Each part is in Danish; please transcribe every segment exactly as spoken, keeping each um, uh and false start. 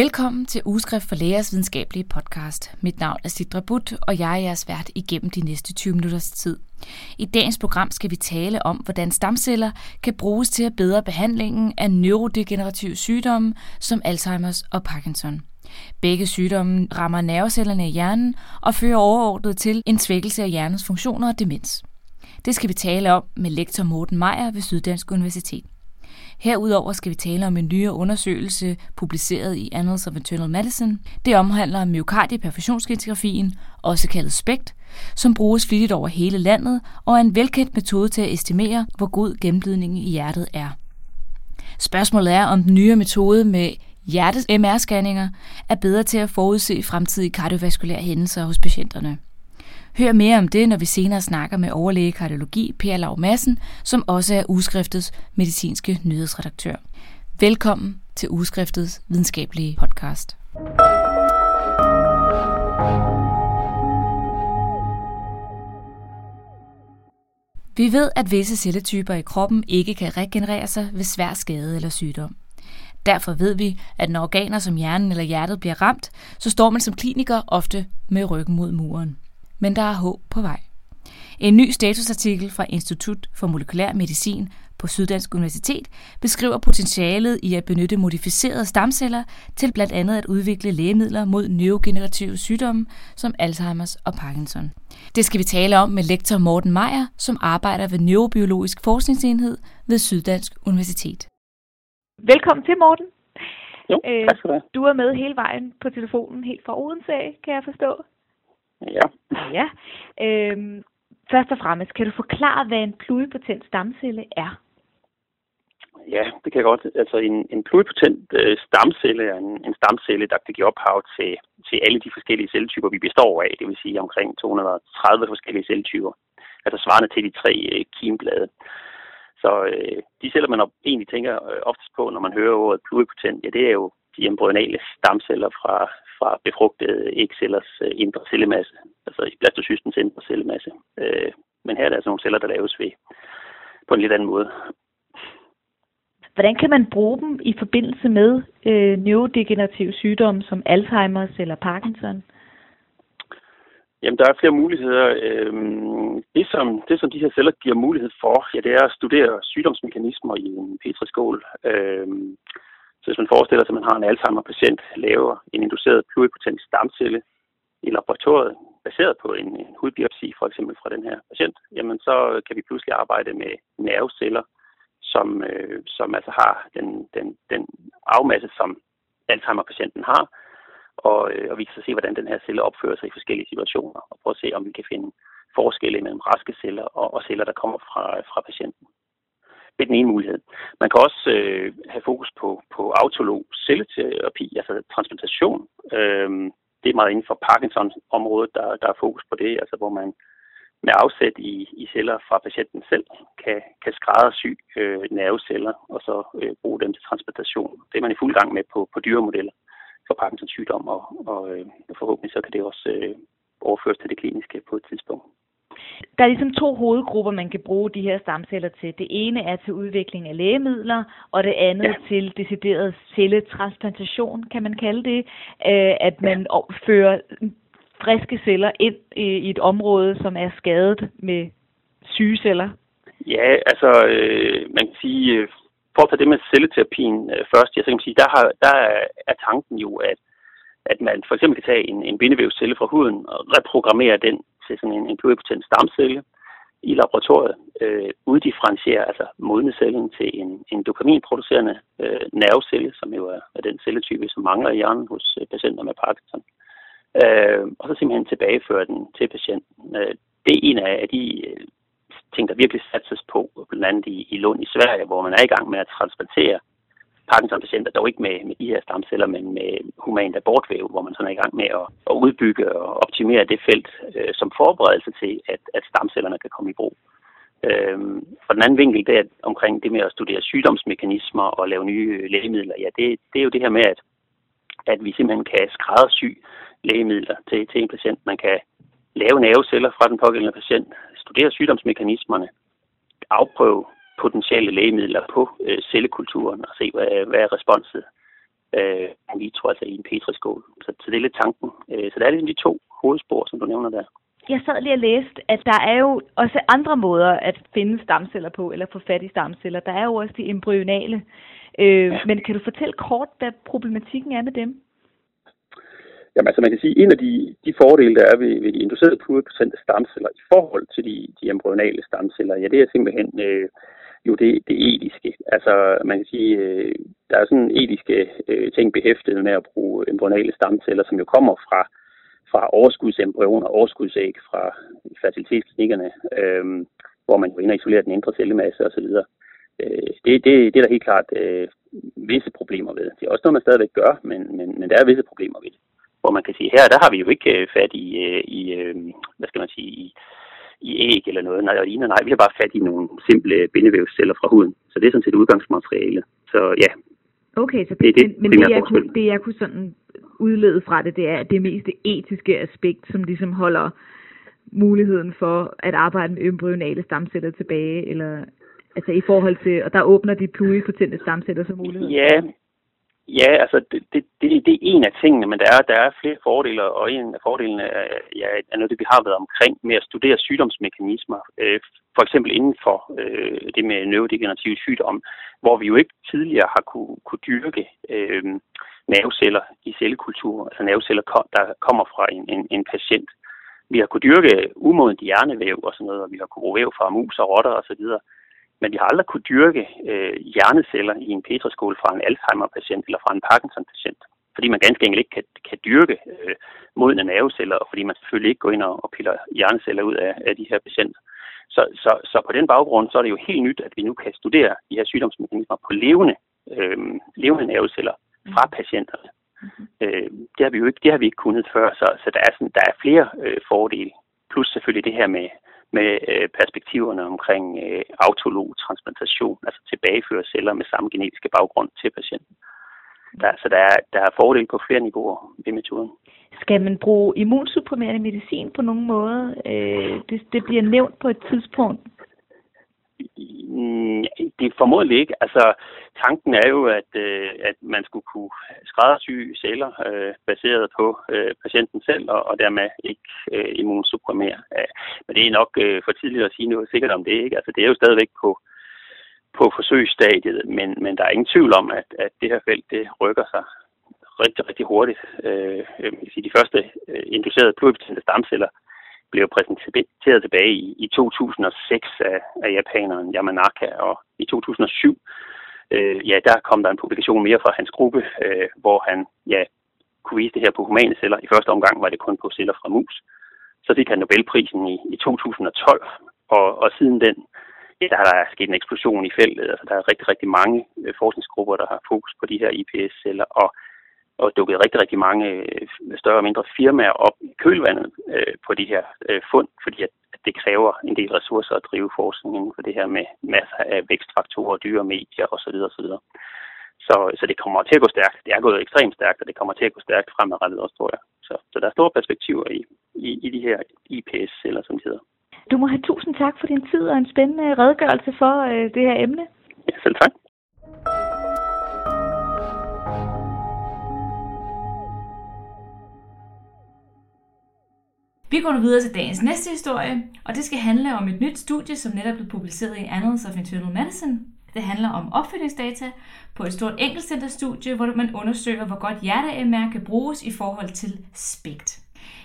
Velkommen til Ugeskrift for Lægers videnskabelige podcast. Mit navn er Citra But, og jeg er jeres vært igennem de næste tyve minutters tid. I dagens program skal vi tale om, hvordan stamceller kan bruges til at bedre behandlingen af neurodegenerative sygdomme som Alzheimers og Parkinson. Begge sygdomme rammer nervecellerne i hjernen og fører overordnet til en svækkelse af hjernens funktioner og demens. Det skal vi tale om med lektor Morten Meyer ved Syddansk Universitet. Herudover skal vi tale om en nyere undersøgelse, publiceret i Annals of Internal Medicine. Det omhandler myokardieperfusionsscintigrafien, også kaldet SPECT, som bruges flittigt over hele landet og er en velkendt metode til at estimere, hvor god gennemblødningen i hjertet er. Spørgsmålet er, om den nye metode med hjertets M R-scanninger er bedre til at forudse fremtidige kardiovaskulære hændelser hos patienterne. Hør mere om det, når vi senere snakker med overlæge i kardiologi Per Lav Madsen, som også er Ugeskriftets medicinske nyhedsredaktør. Velkommen til Ugeskriftets videnskabelige podcast. Vi ved, at visse celletyper i kroppen ikke kan regenerere sig ved svær skade eller sygdom. Derfor ved vi, at når organer som hjernen eller hjertet bliver ramt, så står man som kliniker ofte med ryggen mod muren. Men der er håb på vej. En ny statusartikel fra Institut for molekylær medicin på Syddansk Universitet beskriver potentialet i at benytte modificerede stamceller til blandt andet at udvikle lægemidler mod neurogenerative sygdomme som Alzheimers og Parkinson. Det skal vi tale om med lektor Morten Meyer, som arbejder ved neurobiologisk forskningsenhed ved Syddansk Universitet. Velkommen til, Morten. Jo, tak skal du have. Du er med hele vejen på telefonen, helt fra Odense, kan jeg forstå. Ja. ja. Øhm, først og fremmest, kan du forklare, hvad en pluripotent stamcelle er? Ja, det kan jeg godt. Altså en, en pluripotent øh, stamcelle er en, en stamcelle, der kan give ophav til, til alle de forskellige celletyper, vi består af. Det vil sige omkring to hundrede og tredive forskellige celletyper, altså svarende til de tre øh, kimblade. Så øh, de celler, man egentlig tænker øh, oftest på, når man hører ordet pluripotent, ja, det er jo de embryonale stamceller fra, fra befrugtede ægcellers øh, indre cellemasse, altså i blastocystens indre cellemasse. Øh, men her er der altså nogle celler, der laves ved på en lidt anden måde. Hvordan kan man bruge dem i forbindelse med øh, neurodegenerative sygdomme som Alzheimers eller Parkinson? Jamen, der er flere muligheder. Det som, det, som de her celler giver mulighed for, ja, det er at studere sygdomsmekanismer i en petriskål. Så hvis man forestiller sig, at man har en Alzheimer-patient, laver en induceret pluripotent stamcelle i laboratoriet, baseret på en, en hudbiopsi for eksempel fra den her patient, jamen så kan vi pludselig arbejde med nerveceller, som, som altså har den, den, den arvemasse, som Alzheimer-patienten har, Og, øh, og vi kan så se, hvordan den her celle opfører sig i forskellige situationer, og prøve at se, om vi kan finde forskelle mellem raske celler og, og celler, der kommer fra, fra patienten. Det er den ene mulighed. Man kan også øh, have fokus på, på autolog celleterapi, altså transplantation. Øh, det er meget inden for Parkinson-området, der, der er fokus på det, altså hvor man med afsæt i, i celler fra patienten selv kan, kan skræddersy øh, nerveceller og så øh, bruge dem til transplantation. Det er man i fuld gang med på, på dyremodeller for Parkinsons sygdom, og, og, og forhåbentlig så kan det også øh, overføres til det kliniske på et tidspunkt. Der er ligesom to hovedgrupper, man kan bruge de her stamceller til. Det ene er til udvikling af lægemidler, og det andet ja. til decideret celletransplantation, kan man kalde det. Øh, at man ja. fører friske celler ind øh, i et område, som er skadet med syge celler. Ja, altså øh, man kan sige... Øh, For at tage det med celleterapien øh, først, ja, så kan man sige, der, har, der er tanken jo, at, at man for eksempel kan tage en, en bindevævscelle fra huden og reprogrammere den til sådan en, en pluripotent stamcelle i laboratoriet, øh, uddifferentiere altså modnecellen til en, en dopaminproducerende øh, nervecelle, som jo er, er den celletype, som mangler i hjernen hos øh, patienter med Parkinson, øh, og så simpelthen tilbageføre den til patienten. Øh, det er en af de... Øh, ting, der virkelig satses på, blandt andet i, i Lund i Sverige, hvor man er i gang med at transplantere Parkinson-patienter, dog ikke med, med de her stamceller, men med humant abortvæv, hvor man sådan er i gang med at, at udbygge og optimere det felt øh, som forberedelse til, at, at stamcellerne kan komme i brug. Øhm, og den anden vinkel, det er omkring det med at studere sygdomsmekanismer og lave nye lægemidler. Ja, det, det er jo det her med, at, at vi simpelthen kan skræddersy lægemidler til, til en patient. Man kan lave nerveceller fra den pågældende patient, studere sygdomsmekanismerne, afprøve potentielle lægemidler på øh, cellekulturen og se, hvad, hvad er responset øh, vitro, altså i en petriskål. Så, så det er lidt tanken. Øh, så der er ligesom de to hovedspor, som du nævner der. Jeg sad lige og læste, at der er jo også andre måder at finde stamceller på, eller få fat i stamceller. Der er jo også de embryonale. Øh, ja. Men kan du fortælle kort, hvad problematikken er med dem? Jamen altså man kan sige, at en af de, de fordele, der er ved, ved de inducerede pluripotent stamceller i forhold til de, de embryonale stamceller, ja det er simpelthen øh, jo det, det etiske. Altså man kan sige, øh, der er sådan etiske øh, ting behæftet med at bruge embryonale stamceller, som jo kommer fra, fra overskudsembryoner og overskudsæg fra fertilitetsklinikkerne, øh, hvor man jo ender og isolerer den indre cellemasse osv. Øh, det, det, det er der helt klart øh, visse problemer ved. Det er også noget, man stadigvæk gør, men, men, men der er visse problemer ved det. Hvor man kan sige, her der har vi jo ikke fat i, i hvad skal man sige, i, i æg eller noget. Nej, nej, nej, vi har bare fat i nogle simple bindevævsceller fra huden. Så det er sådan set udgangsmateriale. Så ja. Okay, så det, det, men, det, men det, jeg kunne, det jeg kunne sådan udlede fra det, det er det mest etiske aspekt, som ligesom holder muligheden for at arbejde med embryonale stamceller tilbage, eller altså i forhold til, og der åbner de pluripotente stamceller som mulighed. Ja. Ja, altså det, det, det, det er en af tingene, men der er, der er flere fordele, og en af fordelene er, ja, er noget, det vi har været omkring med at studere sygdomsmekanismer, øh, for eksempel inden for øh, det med neurodegenerativ sygdom, hvor vi jo ikke tidligere har kunne, kunne dyrke øh, nerveceller i cellekulturer, altså nerveceller, der kommer fra en, en, en patient. Vi har kunne dyrke umodent hjernevæv og sådan noget, og vi har kunne bruge væv fra mus og rotter osv., men vi har aldrig kunne dyrke øh, hjerneceller i en petriskål fra en Alzheimer-patient eller fra en Parkinson-patient, fordi man ganske enkelt ikke kan, kan dyrke øh, modne nerveceller, og fordi man selvfølgelig ikke går ind og, og piller hjerneceller ud af, af de her patienter. Så, så, så på den baggrund så er det jo helt nyt, at vi nu kan studere de her sygdomsmekanismer på levende, øh, levende nerveceller fra patienterne. Mm-hmm. Øh, det, har vi jo ikke, det har vi ikke kunnet før, så, så der, er sådan, der er flere øh, fordele, plus selvfølgelig det her med... med perspektiverne omkring øh, autolog transplantation, altså tilbageføre celler med samme genetiske baggrund til patienten. Der, så der er, der er fordel på flere niveauer ved metoden. Skal man bruge immunsupprimerende medicin på nogen måde? Øh, det, det bliver nævnt på et tidspunkt. Det er formodentlig ikke. Altså, tanken er jo, at, øh, at man skulle kunne skræddersy celler øh, baseret på øh, patienten selv, og, og dermed ikke øh, immunsupprimere. Ja, men det er nok øh, for tidligt at sige noget sikkert om det, ikke? Altså, det er jo stadigvæk på, på forsøgsstadiet, men, men der er ingen tvivl om, at, at det her felt det rykker sig rigtig, rigtig hurtigt. Øh, øh, jeg vil sige, de første øh, inducerede pluripotente stamceller blev præsenteret tilbage i, i to tusind og seks af, af japaneren Yamanaka, og i to tusind og syv, øh, ja, der kom der en publikation mere fra hans gruppe, øh, hvor han, ja, kunne vise det her på humane celler. I første omgang var det kun på celler fra mus. Så fik han Nobelprisen i, i to tusind og tolv, og, og siden den, ja, der har der sket en eksplosion i feltet. Altså, der er rigtig, rigtig mange forskningsgrupper, der har fokus på de her I P S-celler, og og dukket rigtig, rigtig mange større og mindre firmaer op i kølvandet øh, på de her øh, fund, fordi at det kræver en del ressourcer at drive forskning inden for det her med masser af vækstfaktorer, dyre medier osv. osv. Så, så det kommer til at gå stærkt. Det er gået ekstremt stærkt, og det kommer til at gå stærkt fremadrettet også, tror jeg. Så, så der er store perspektiver i, i, i de her I P S-celler, som det hedder. Du må have tusind tak for din tid og en spændende redegørelse for øh, det her emne. Ja, selv tak. Vi går nu videre til dagens næste historie, og det skal handle om et nyt studie, som netop blev publiceret i Annals of Internal Medicine. Det handler om opfølgningsdata på et stort enkeltcenterstudie, hvor man undersøger, hvor godt hjerte-M R kan bruges i forhold til SPECT.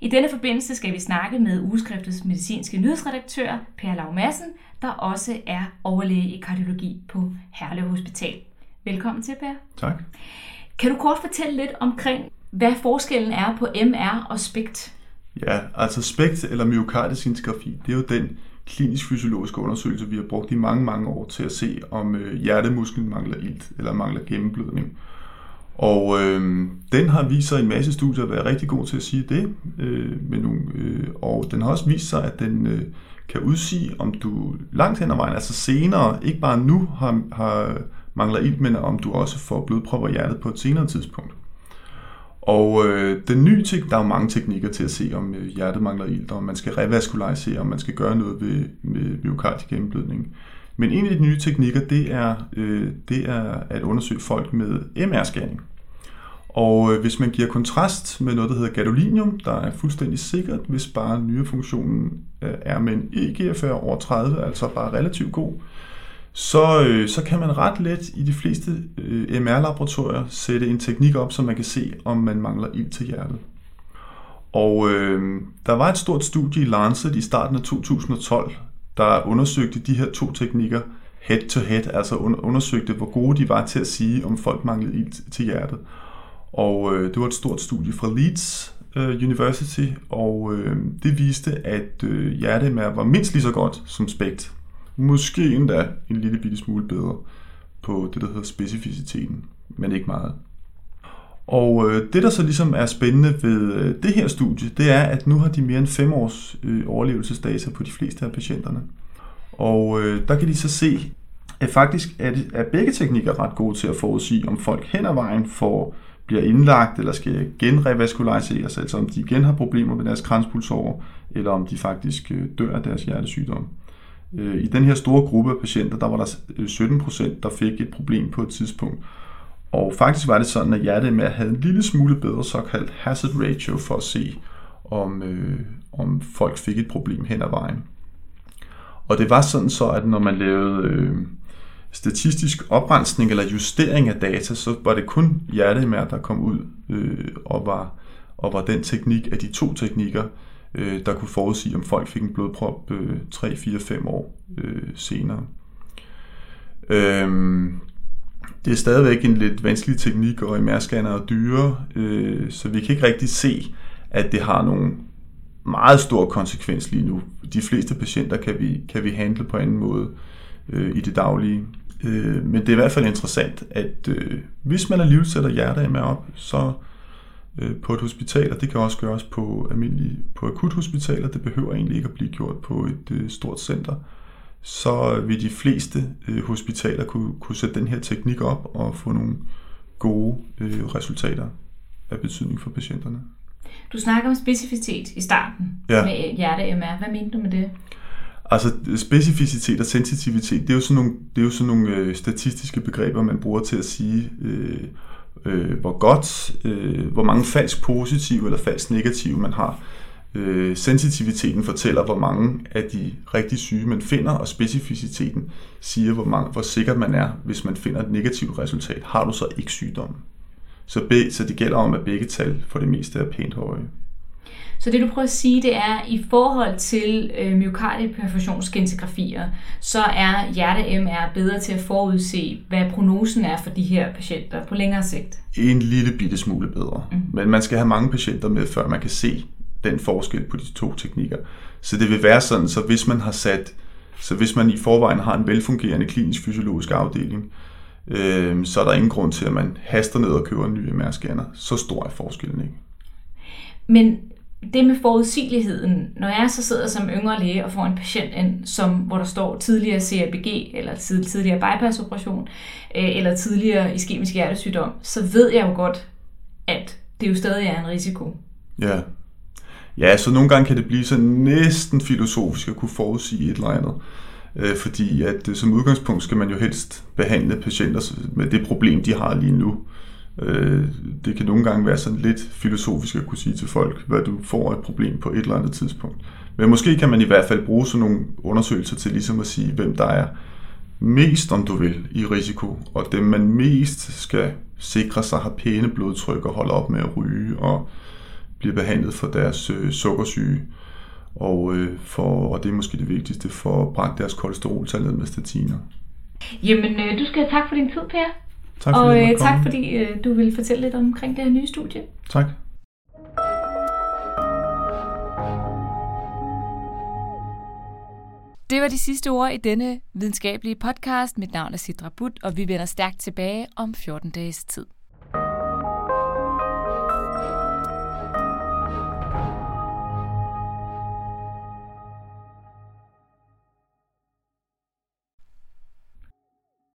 I denne forbindelse skal vi snakke med Ugeskriftets medicinske nyhedsredaktør, Per Lav Madsen, der også er overlæge i kardiologi på Herlev Hospital. Velkommen til, Per. Tak. Kan du kort fortælle lidt omkring, hvad forskellen er på M R og SPECT? Ja, altså SPECT eller myokardieperfusionsscintigrafi, det er jo den klinisk-fysiologiske undersøgelse, vi har brugt i mange, mange år til at se, om hjertemusklen mangler ilt eller mangler gennemblødning. Og øh, den har vist sig i en masse studier at være rigtig god til at sige det, øh, med nogle, øh, og den har også vist sig, at den øh, kan udsige, om du langt hen ad vejen, altså senere, ikke bare nu har, har mangler ilt, men om du også får blodpropper i hjertet på et senere tidspunkt. Og øh, den nye ting, der er jo mange teknikker til at se, om øh, hjertet mangler ilt, om man skal revaskularisere, om man skal gøre noget ved, ved myokardisk gennemblødning. Men en af de nye teknikker, det er, øh, det er at undersøge folk med M R-scanning. Og hvis man giver kontrast med noget, der hedder gadolinium, der er fuldstændig sikkert, hvis bare nyrefunktionen er med en E G F R over tredive, altså bare relativt god, så, så kan man ret let i de fleste M R-laboratorier sætte en teknik op, så man kan se, om man mangler ilt til hjertet. Og øh, der var et stort studie i Lancet i starten af to tusind og tolv, der undersøgte de her to teknikker head to head, altså undersøgte, hvor gode de var til at sige, om folk manglede ilt til hjertet. Og øh, det var et stort studie fra Leeds University, og øh, det viste, at øh, hjertemær var mindst lige så godt som SPECT. Måske endda en lille bitte smule bedre på det, der hedder specificiteten, men ikke meget. Og øh, det, der så ligesom er spændende ved øh, det her studie, det er, at nu har de mere end fem års øh, overlevelsesdata på de fleste af patienterne. Og øh, der kan de så se, at faktisk er, det, er begge teknikker ret gode til at forudsige, om folk hen ad vejen får bliver indlagt eller skal genrevaskularisere sig, altså om de igen har problemer med deres kranspulsåre, eller om de faktisk dør af deres hjertesygdom. I den her store gruppe af patienter, der var der sytten procent, der fik et problem på et tidspunkt. Og faktisk var det sådan, at hjertemær havde en lille smule bedre såkaldt hazard ratio for at se, om, øh, om folk fik et problem hen ad vejen. Og det var sådan så, at når man lavede Øh, statistisk oprensning eller justering af data, så var det kun hjertemær, der kom ud øh, og, var, og var den teknik af de to teknikker, øh, der kunne forudsige, om folk fik en blodprop øh, tre, fire, fem år øh, senere. Øhm, det er stadigvæk en lidt vanskelig teknik, og M R-scanner er dyre, øh, så vi kan ikke rigtig se, at det har nogen meget stor konsekvens lige nu. De fleste patienter kan vi, kan vi handle på anden måde øh, i det daglige. Men det er i hvert fald interessant, at øh, hvis man alligevel sætter hjertemær op, så øh, på et hospital, og det kan også gøres på almindelige, på akuthospitaler, det behøver egentlig ikke at blive gjort på et øh, stort center, så vil de fleste øh, hospitaler kunne, kunne sætte den her teknik op og få nogle gode øh, resultater af betydning for patienterne. Du snakker om specificitet i starten ja. med hjertemær. Hvad mente du med det? Altså specificitet og sensitivitet, det er jo sådan nogle, det er jo sådan nogle øh, statistiske begreber, man bruger til at sige, øh, øh, hvor godt, øh, hvor mange falsk positive eller falsk negative man har. Øh, sensitiviteten fortæller, hvor mange af de rigtig syge man finder, og specificiteten siger, hvor, mange, hvor sikker man er, hvis man finder et negativt resultat. Har du så ikke sygdommen? Så, be, så det gælder om, at begge tal for det meste er pænt høje. Så det, du prøver at sige, det er, at i forhold til øh, myokardieperfusionsscintigrafier, så er hjerte-M R bedre til at forudse, hvad prognosen er for de her patienter på længere sigt. En lille bitte smule bedre. Mm. Men man skal have mange patienter med, før man kan se den forskel på de to teknikker. Så det vil være sådan, så hvis man har sat, så hvis man i forvejen har en velfungerende klinisk fysiologisk afdeling, øh, så er der ingen grund til, at man haster ned og køber en ny M R-scanner. Så stor er forskellen ikke. Men det med forudsigeligheden, når jeg så sidder som yngre læge og får en patient ind, som, hvor der står tidligere C R B G, eller tidligere bypassoperation, eller tidligere iskemisk hjertesygdom, så ved jeg jo godt, at det jo stadig er en risiko. Ja, ja så nogle gange kan det blive så næsten filosofisk at kunne forudsige et eller andet. Fordi at som udgangspunkt skal man jo helst behandle patienter med det problem, de har lige nu. Det kan nogle gange være sådan lidt filosofisk at kunne sige til folk, hvad du får et problem på et eller andet tidspunkt. Men måske kan man i hvert fald bruge sådan nogle undersøgelser til ligesom at sige, hvem der er mest, om du vil, i risiko. Og dem man mest skal sikre sig har pæne blodtryk og holder op med at ryge og bliver behandlet for deres sukkersyge. Og, for, og det er måske det vigtigste for at brænde deres kolesteroltal ned med statiner. Jamen, du skal have tak for din tid, Per. Tak for, og øh, tak fordi øh, du ville fortælle lidt omkring det her nye studie. Tak. Det var de sidste ord i denne videnskabelige podcast. Mit navn er Citra But, og vi vender stærkt tilbage om fjorten dages tid.